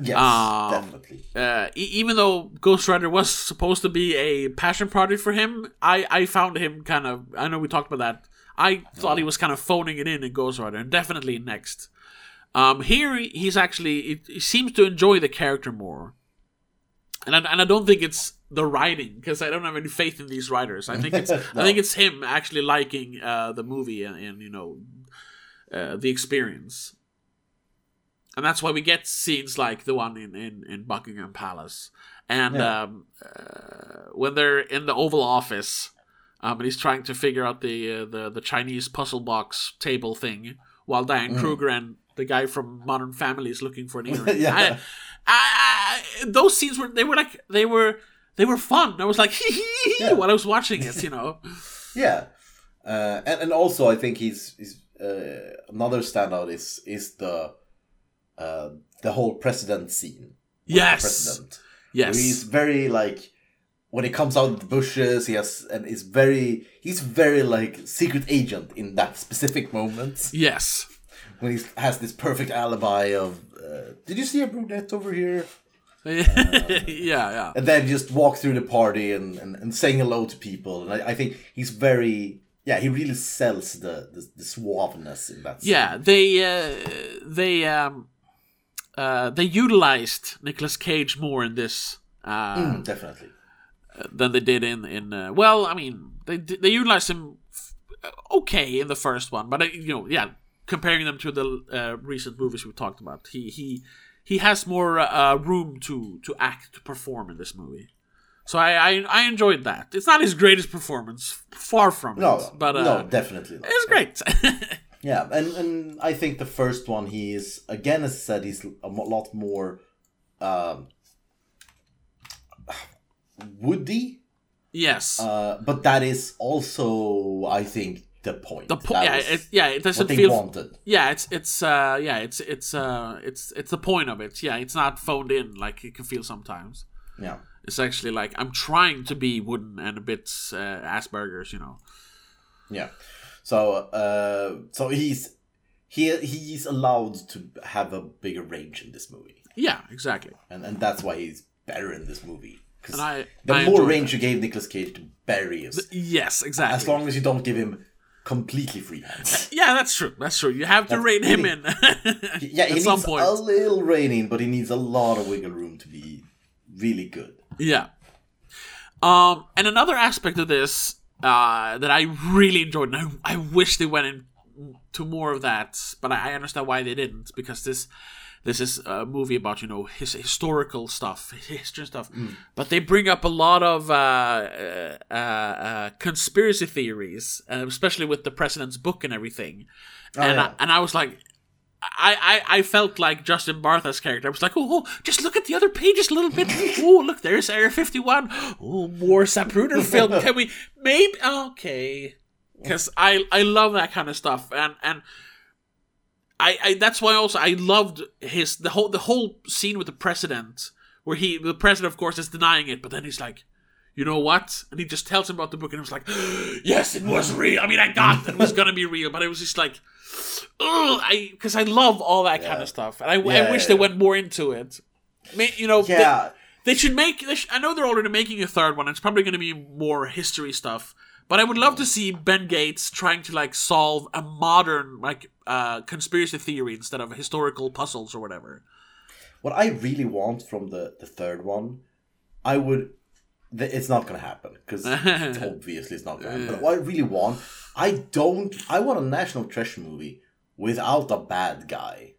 Yes, um, definitely. Uh, e- even though Ghost Rider was supposed to be a passion project for him, I, I found him kind of. I know we talked about that. I oh. thought he was kind of phoning it in in Ghost Rider, and definitely Next. Um, here he's actually it, he seems to enjoy the character more, and I, and I don't think it's the writing, because I don't have any faith in these writers. I think it's no. I think it's him actually liking uh, the movie and, and you know uh, the experience, and that's why we get scenes like the one in, in, in Buckingham Palace, and yeah. um, uh, when they're in the Oval Office, um, and he's trying to figure out the uh, the the Chinese puzzle box table thing, while Diane mm. Kruger and the guy from Modern Family is looking for an earring. yeah. I, I, those scenes were they were like they were. They were fun. I was like, hee hee hee, yeah. while I was watching it, you know. yeah. Uh, and, and also, I think he's, he's uh, another standout is is the uh, the whole president scene. Yes. President. Yes. Where he's very, like, when he comes out of the bushes, he has, and is very, he's very, like, secret agent in that specific moment. Yes. When he has this perfect alibi of, uh, did you see a brunette over here? uh, yeah, yeah. And then just walk through the party and, and, and saying hello to people. And I, I think he's very... Yeah, he really sells the, the, the suaveness in that scene. Yeah, they... Uh, they um, uh, they utilized Nicolas Cage more in this... Uh, mm, definitely. Than they did in... in uh, well, I mean, they they utilized him okay in the first one. But, uh, you know, yeah, comparing them to the uh, recent movies we talked about, he... he He has more uh, room to, to act, to perform in this movie. So I, I I enjoyed that. It's not his greatest performance. Far from no, it. But, uh, no, definitely not. It's great. yeah, and, and I think the first one, he is, again, as I said, he's a lot more um, woody. Yes. Uh, but that is also, I think... The point. The po- yeah, it, yeah, it doesn't what feel. They wanted. Yeah, it's it's uh, yeah, it's it's uh, it's it's the point of it. Yeah, it's not phoned in like it can feel sometimes. Yeah, it's actually like I'm trying to be wooden and a bit uh, Asperger's, you know. Yeah, so uh, so he's he he's allowed to have a bigger range in this movie. Yeah, exactly. And and that's why he's better in this movie. Because the I more range that. You gave Nicolas Cage, the better he is. Yes, exactly. As long as you don't give him. Completely free hands. Yeah, that's true. That's true. You have to that's, rein him he, in. yeah, he needs some point. A little reining, but he needs a lot of wiggle room to be really good. Yeah. Um, and another aspect of this uh, that I really enjoyed. And I, I wish they went into more of that, but I, I understand why they didn't, because this this is a movie about, you know, his historical stuff, history stuff. Mm. But they bring up a lot of uh, uh, uh, conspiracy theories, uh, especially with the president's book and everything. Oh, and yeah. I, and I was like. I, I, I felt like Justin Bartha's character. I was like, oh, oh, just look at the other pages a little bit. Oh, look, there's Area fifty-one. Oh, more Zapruder film. Can we... Maybe... Okay. Because I, I love that kind of stuff. And and I, I that's why also I loved his... The whole the whole scene with the president, where he... The president, of course, is denying it, but then he's like, you know what? And he just tells him about the book, and it was like, yes, it was real. I mean, I got that it was going to be real, but it was just like... Ugh, I because I love all that yeah. kind of stuff, and I, yeah, I wish yeah, they yeah. went more into it. You know, yeah. they, they should make. They sh- I know they're already making a third one. It's probably going to be more history stuff, but I would love to see Ben Gates trying to like solve a modern like uh, conspiracy theory instead of historical puzzles or whatever. What I really want from the, the third one, I would. It's not going to happen, because obviously it's not going to happen. But what I really want, I don't... I want a National Treasure movie without a bad guy.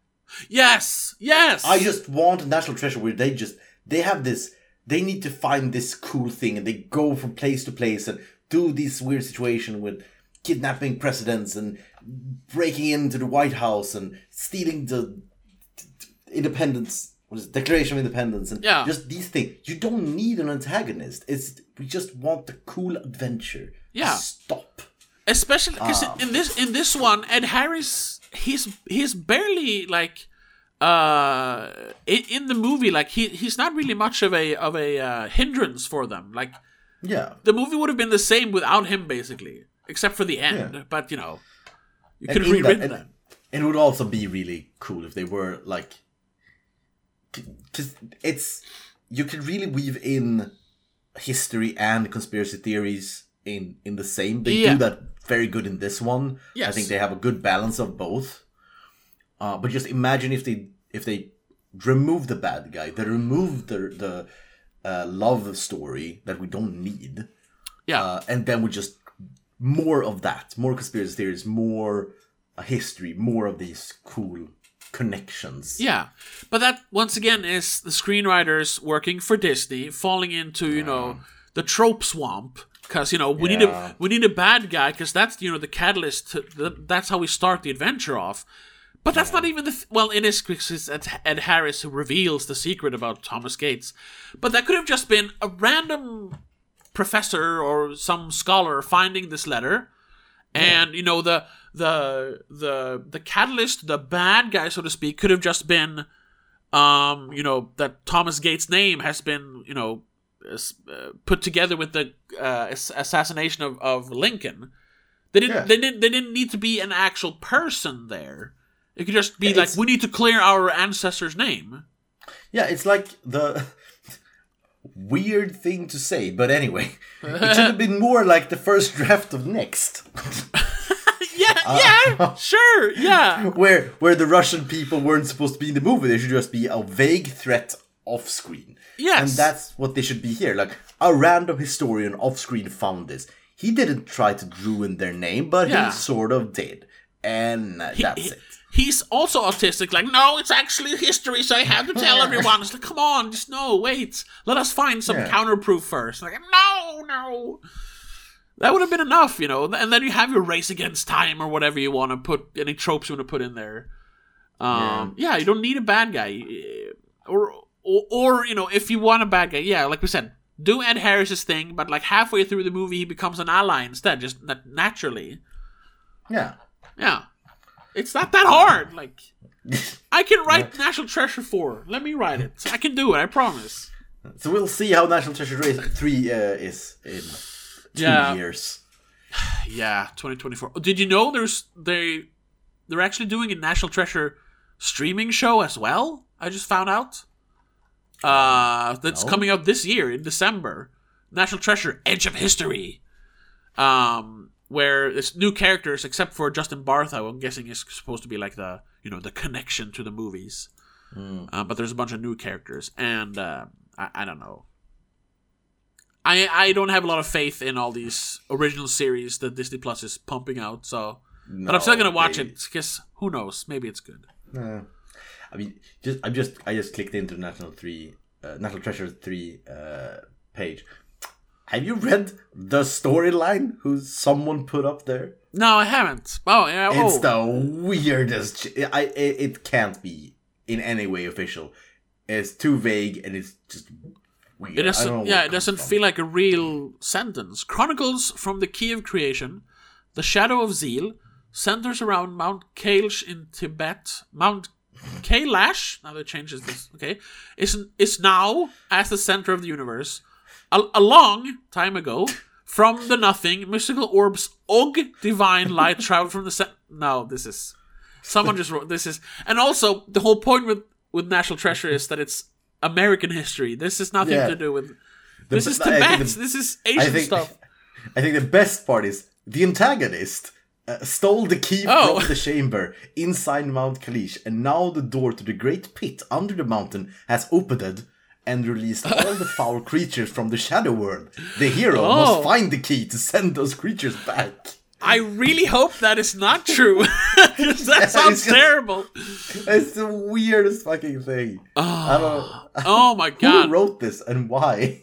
Yes! Yes! I just want a National Treasure where they just... They have this... They need to find this cool thing, and they go from place to place and do this weird situation with kidnapping presidents and breaking into the White House and stealing the independence... Declaration of Independence and yeah. just these things. You don't need an antagonist. It's we just want the cool adventure. Yeah, stop. Especially because um. in this in this one, Ed Harris, he's he's barely like uh in, in the movie. Like he he's not really much of a of a uh, hindrance for them. Like yeah, the movie would have been the same without him, basically, except for the end. Yeah. But you know, you could rewrite that. And, and it would also be really cool if they were like. Because it's you can really weave in history and conspiracy theories in, in the same. They yeah. do that very good in this one. Yes. I think they have a good balance of both. Uh, but just imagine if they if they remove the bad guy, they remove the the uh, love story that we don't need. Yeah, uh, and then we just more of that, more conspiracy theories, more history, more of these cool. Connections. Yeah. But that, once again, is the screenwriters working for Disney, falling into, you yeah. know, the trope swamp. Because, you know, we yeah. need a we need a bad guy, because that's, you know, the catalyst. To the, that's how we start the adventure off. But that's yeah. not even the... Th- well, in his because Ed, Ed Harris who reveals the secret about Thomas Gates. But that could have just been a random professor or some scholar finding this letter. And, yeah. you know, the... The the the catalyst, the bad guy, so to speak, could have just been, um, you know, that Thomas Gates' name has been, you know, uh, put together with the uh, assassination of, of Lincoln. They didn't yeah. they didn't they didn't need to be an actual person there. It could just be it's, like we need to clear our ancestor's name. Yeah, it's like the weird thing to say, but anyway, it should have been more like the first draft of Next. Yeah, yeah, uh, sure, yeah. Where where the Russian people weren't supposed to be in the movie. They should just be a vague threat off-screen. Yes. And that's what they should be here. Like, a random historian off-screen found this. He didn't try to ruin their name, but yeah. he sort of did. And he, that's he, it. He's also autistic. Like, no, it's actually history, so I have to tell everyone. It's like, come on, just no, wait. Let us find some yeah. counterproof first. Like, no, no. That would have been enough, you know. And then you have your race against time or whatever you want to put, any tropes you want to put in there. Um, yeah. yeah, you don't need a bad guy. Or, or, or, you know, if you want a bad guy, yeah, like we said, do Ed Harris's thing, but like halfway through the movie, he becomes an ally instead, just naturally. Yeah. Yeah. It's not that hard. Like, I can write National Treasure four. Let me write it. I can do it, I promise. So we'll see how National Treasure three uh, is in... Two yeah. years. Yeah, twenty twenty-four. Did you know there's they they're actually doing a National Treasure streaming show as well? I just found out. Uh that's no. coming up this year in December. National Treasure: Edge of History. Um where it's new characters except for Justin Bartha, who I'm guessing is supposed to be like the, you know, the connection to the movies. Mm. Uh, but there's a bunch of new characters and uh, I, I don't know. I I don't have a lot of faith in all these original series that Disney Plus is pumping out. So, no, but I'm still gonna watch they... it because who knows? Maybe it's good. Uh, I mean, just I'm just I just clicked into National Three, uh, National Treasure Three uh, page. Have you read the storyline who someone put up there? No, I haven't. Oh, yeah. Oh. It's the weirdest. I it, it can't be in any way official. It's too vague and it's just. Weird. It doesn't, yeah, it, it doesn't from. feel like a real sentence. Chronicles from the Key of Creation, the Shadow of Zeal, centers around Mount Kailash in Tibet. Mount Kailash, now they changes this, okay, is, is now as the center of the universe. A, a long time ago, from the nothing, mystical orbs, Og, divine light, traveled from the... Se- no, this is... Someone just wrote... This is... And also, the whole point with, with National Treasure is that it's American history. This is nothing yeah. to do with. This the, is Tibet. The, this is Asian I think, stuff. I think the best part is the antagonist uh, stole the key oh. from the chamber inside Mount Kailash, and now the door to the great pit under the mountain has opened and released all the foul creatures from the shadow world. The hero oh. must find the key to send those creatures back. I really hope that is not true. That sounds yeah, terrible. Just, it's the weirdest fucking thing. Oh, I don't, oh my god. Who wrote this and why?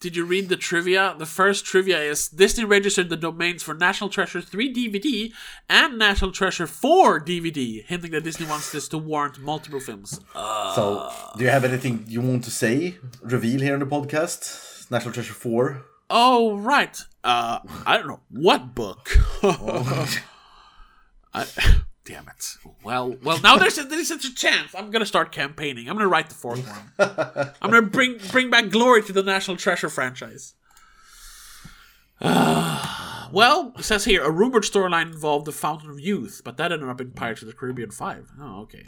Did you read the trivia? The first trivia is Disney registered the domains for National Treasure three D V D and National Treasure four D V D, hinting that Disney wants this to warrant multiple films. Uh, so, do you have anything you want to say, reveal here on the podcast? National Treasure four? Oh, right. Uh, I don't know. What book? oh. I, damn it. Well, well. Now there's, a, there's such a chance. I'm going to start campaigning. I'm going to write the fourth one. I'm going to bring bring back glory to the National Treasure franchise. Uh, well, it says here, a rumored storyline involved the Fountain of Youth, but that ended up in Pirates of the Caribbean five. Oh, okay.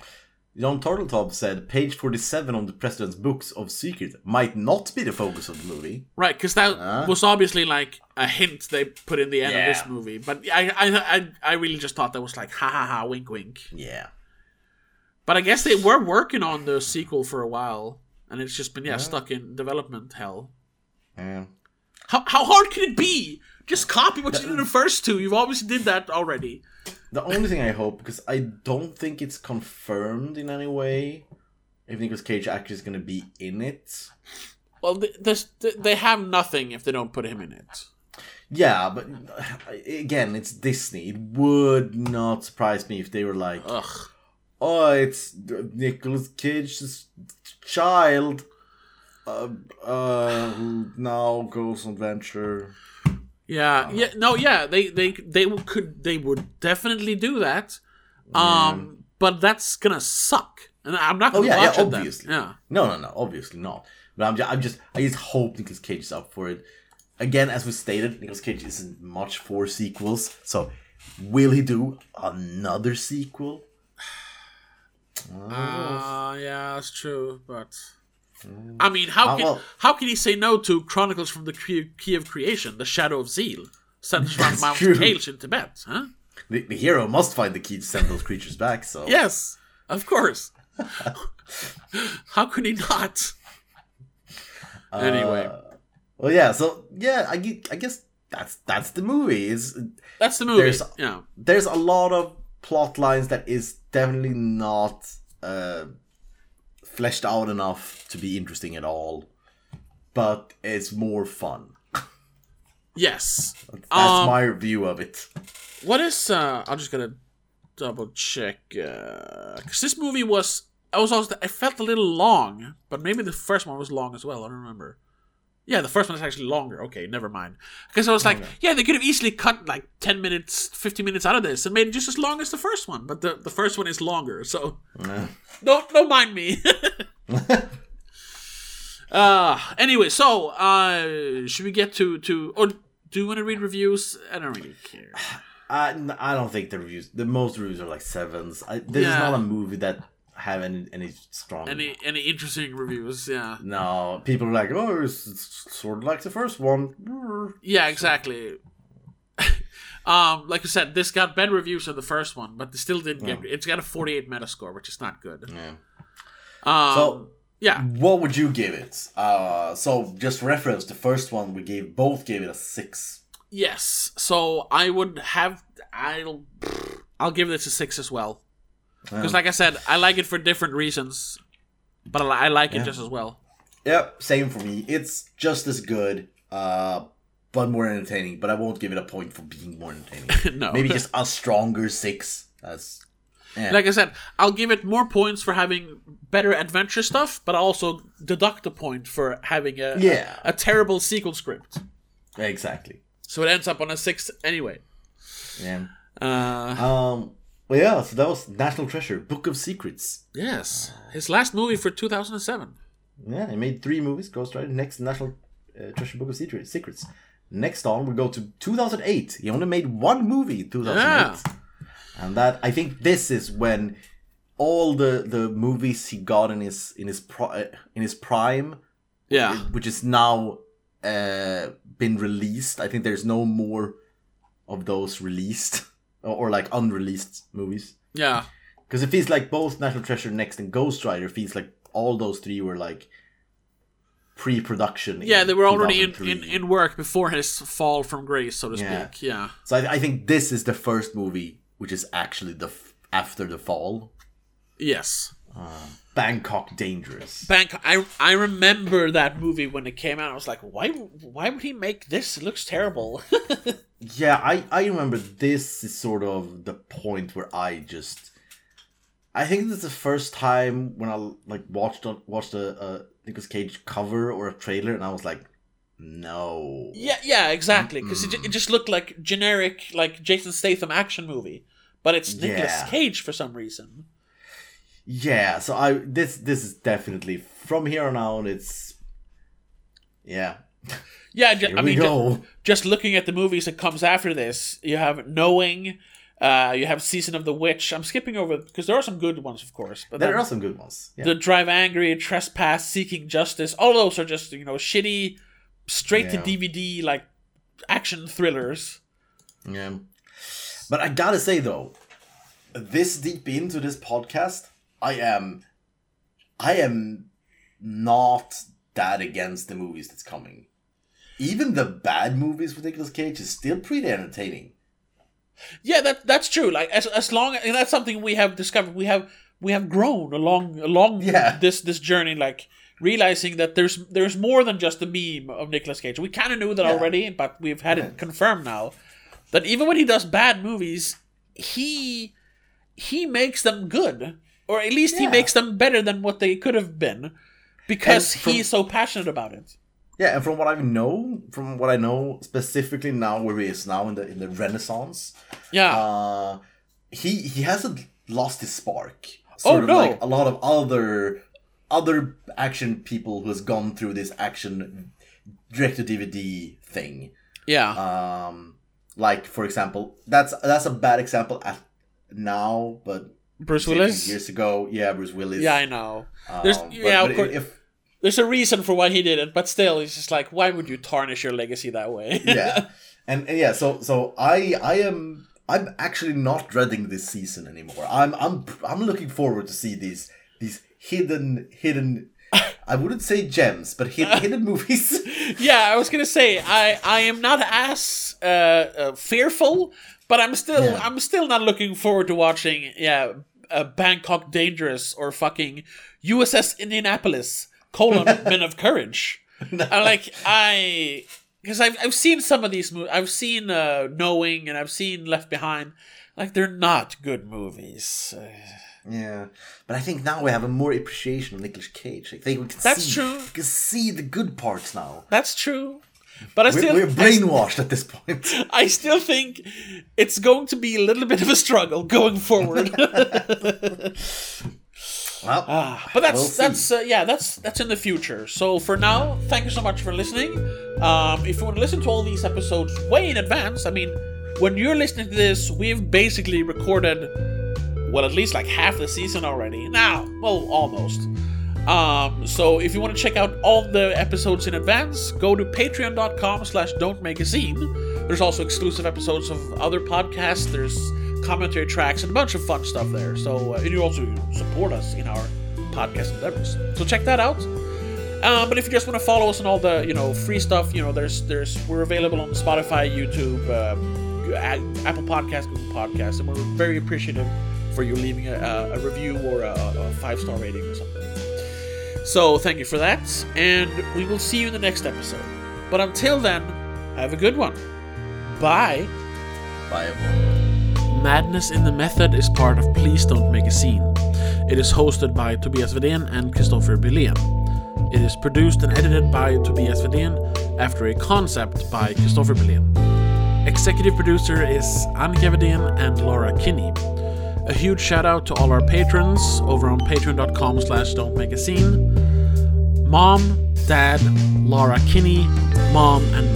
John Turtletop said, page forty-seven on the President's Books of Secret might not be the focus of the movie. Right, because that uh. was obviously like a hint they put in the end yeah. of this movie. But I, I I, I really just thought that was like, ha ha ha, wink wink. Yeah. But I guess they were working on the sequel for a while. And it's just been, yeah, yeah. stuck in development hell. Yeah. How, how hard can it be? Just copy what that, you did in the first two. You've obviously did that already. The only thing I hope, because I don't think it's confirmed in any way, if Nicolas Cage actually is going to be in it. Well, they, they have nothing if they don't put him in it. Yeah, but again, it's Disney. It would not surprise me if they were like, Ugh. oh, it's Nicolas Cage's child uh, uh, who now goes on adventure. Yeah, yeah, no, yeah, they, they, they could, they would definitely do that, um, yeah. but that's gonna suck, and I'm not gonna oh, yeah, watch yeah, it. Obviously, then. yeah, no, no, no, obviously not. But I'm, just, I'm just, I just hope Nicolas Cage is up for it. Again, as we stated, Nicolas Cage isn't much for sequels, so will he do another sequel? Ah, uh, yeah, that's true, but. I mean, how can well, how can he say no to Chronicles from the Key of Creation, the Shadow of Zeal, centered around Mount Kailash in Tibet? Huh? The, the hero must find the key to send those creatures back. So yes, of course. How could he not? Uh, anyway, well, yeah. So yeah, I, I guess that's that's the movie. Is that's the movie? There's, yeah. There's a lot of plot lines that is definitely not. Uh, fleshed out enough to be interesting at all, but it's more fun. Yes. That's um, my review of it. What is, uh, I'm just gonna double check, uh, because this movie was, I was also, I felt a little long, but maybe the first one was long as well, I don't remember. Yeah, the first one is actually longer, okay, never mind. Because I was like, okay. yeah, they could have easily cut like ten minutes, fifteen minutes out of this and made it just as long as the first one, but the, the first one is longer, so... Yeah. Don't don't mind me. uh anyway, so uh, should we get to, to or do you want to read reviews? I don't really care. I I don't think the reviews. The most reviews are like sevens. I, this yeah. is not a movie that have any any strong any any interesting reviews. Yeah. No, people are like, oh, it's, it's sort of like the first one. Yeah, exactly. Um, like I said, this got better reviews than the first one, but they still didn't get... Yeah. It's got a forty-eight Metascore, which is not good. Yeah. Um, so, Yeah. What would you give it? Uh, so just reference the first one we gave both gave it a six. Yes. So I would have I'll I'll give this a six as well. Because yeah. like I said, I like it for different reasons, but I like it yeah. just as well. Yep, same for me. It's just as good, uh, but more entertaining. But I won't give it a point for being more entertaining. No, maybe just a stronger six. That's yeah. like I said, I'll give it more points for having better adventure stuff, but I'll also deduct a point for having a yeah. a, a terrible sequel script. Exactly. So it ends up on a six anyway. Yeah. Uh, um. Well, yeah. So that was National Treasure: Book of Secrets. Yes, his last movie for two thousand seven. Yeah, he made three movies. Ghost Rider, next National uh, Treasure: Book of Secrets. Next on, we go to two thousand eight. He only made one movie in two thousand eight. Yeah. And that, I think this is when all the, the movies he got in his in his pro, in his prime, yeah, which is now uh, been released. I think there's no more of those released or, or like unreleased movies. Yeah. Because it feels like both National Treasure Next and Ghost Rider feels like all those three were like pre-production. Yeah, they were already in, in, in work before his fall from grace, so to yeah. speak. Yeah. So I, I think this is the first movie which is actually the f- after the fall. Yes. Uh, Bangkok Dangerous. Bangkok. I I remember that movie when it came out. I was like, why why would he make this? It looks terrible. yeah, I, I remember this is sort of the point where I just. I think this is the first time when I like watched watched a, a Nicolas Cage cover or a trailer, and I was like, "No." Yeah, yeah, exactly. Because it, it just looked like generic, like Jason Statham action movie, but it's Nicolas yeah. Cage for some reason. Yeah, so I this this is definitely from here on out. It's yeah, yeah. Ju- I mean, ju- just looking at the movies that comes after this, you have Knowing. Uh, you have Season of the Witch. I'm skipping over because there are some good ones, of course. But there are some good ones. Yeah. The Drive Angry, Trespass, Seeking Justice. All those are just, you know, shitty, straight yeah. to D V D like action thrillers. Yeah, but I gotta say though, this deep into this podcast, I am, I am not that against the movies that's coming. Even the bad movies with Nicolas Cage is still pretty entertaining. Yeah, that that's true. Like as as long and that's something we have discovered. We have we have grown along along yeah. this this journey, like realizing that there's there's more than just the meme of Nicolas Cage. We kind of knew that yeah. already, but we've had yeah. it confirmed now that even when he does bad movies, he he makes them good, or at least yeah. he makes them better than what they could have been, because from, he's so passionate about it. Yeah, and from what I know, from what I know specifically now, where he is now in the in the Renaissance, yeah, uh, he he hasn't lost his spark. Sort oh of no! Like a lot of other other action people who has gone through this action direct to D V D thing. Yeah. Um, like for example, that's that's a bad example at now, but Bruce Willis years ago, yeah, Bruce Willis. Yeah, I know. Um, There's but, yeah, but of course. If, There's a reason for why he did it, but still, it's just like, why would you tarnish your legacy that way? yeah, and, and yeah, so so I I am I'm actually not dreading this season anymore. I'm I'm I'm looking forward to see these these hidden hidden. I wouldn't say gems, but hid, hidden movies. yeah, I was gonna say I I am not as uh, uh, fearful, but I'm still yeah. I'm still not looking forward to watching yeah uh, Bangkok Dangerous or fucking U S S Indianapolis. colon Men of Courage. no. I'm like I because I've I've seen some of these movies. I've seen uh, Knowing and I've seen Left Behind. Like they're not good movies. Yeah, but I think now we have a more appreciation of Nicolas Cage. I think we can That's see true. We can see the good parts now. That's true. But I still we're, we're brainwashed at this point. I still think it's going to be a little bit of a struggle going forward. Well, ah, but that's we'll that's uh, yeah that's that's in the future. So for now, thank you so much for listening. Um, if you want to listen to all these episodes way in advance, I mean, when you're listening to this, we've basically recorded well at least like half the season already. Now, well, almost. Um, so if you want to check out all the episodes in advance, go to patreon dot com slash don't make a scene. There's also exclusive episodes of other podcasts. There's commentary tracks and a bunch of fun stuff there. So uh, and you also support us in our podcast endeavors. So check that out. Um, but if you just want to follow us on all the, you know, free stuff, you know, there's there's we're available on Spotify, YouTube, um, Apple Podcasts, Google Podcasts, and we're very appreciative for you leaving a, a review or a, a five-star rating or something. So thank you for that, and we will see you in the next episode. But until then, have a good one. Bye. Bye, everyone. Madness in the Method is part of Please Don't Make a Scene. It is hosted by Tobias Vedén and Christopher Billén. It is produced and edited by Tobias Vedén after a concept by Christopher Billén. Executive producer is Annika Vedén and Laura Kinney. A huge shout out to all our patrons over on patreon.com slash don't make a scene. Mom, Dad, Laura Kinney, Mom and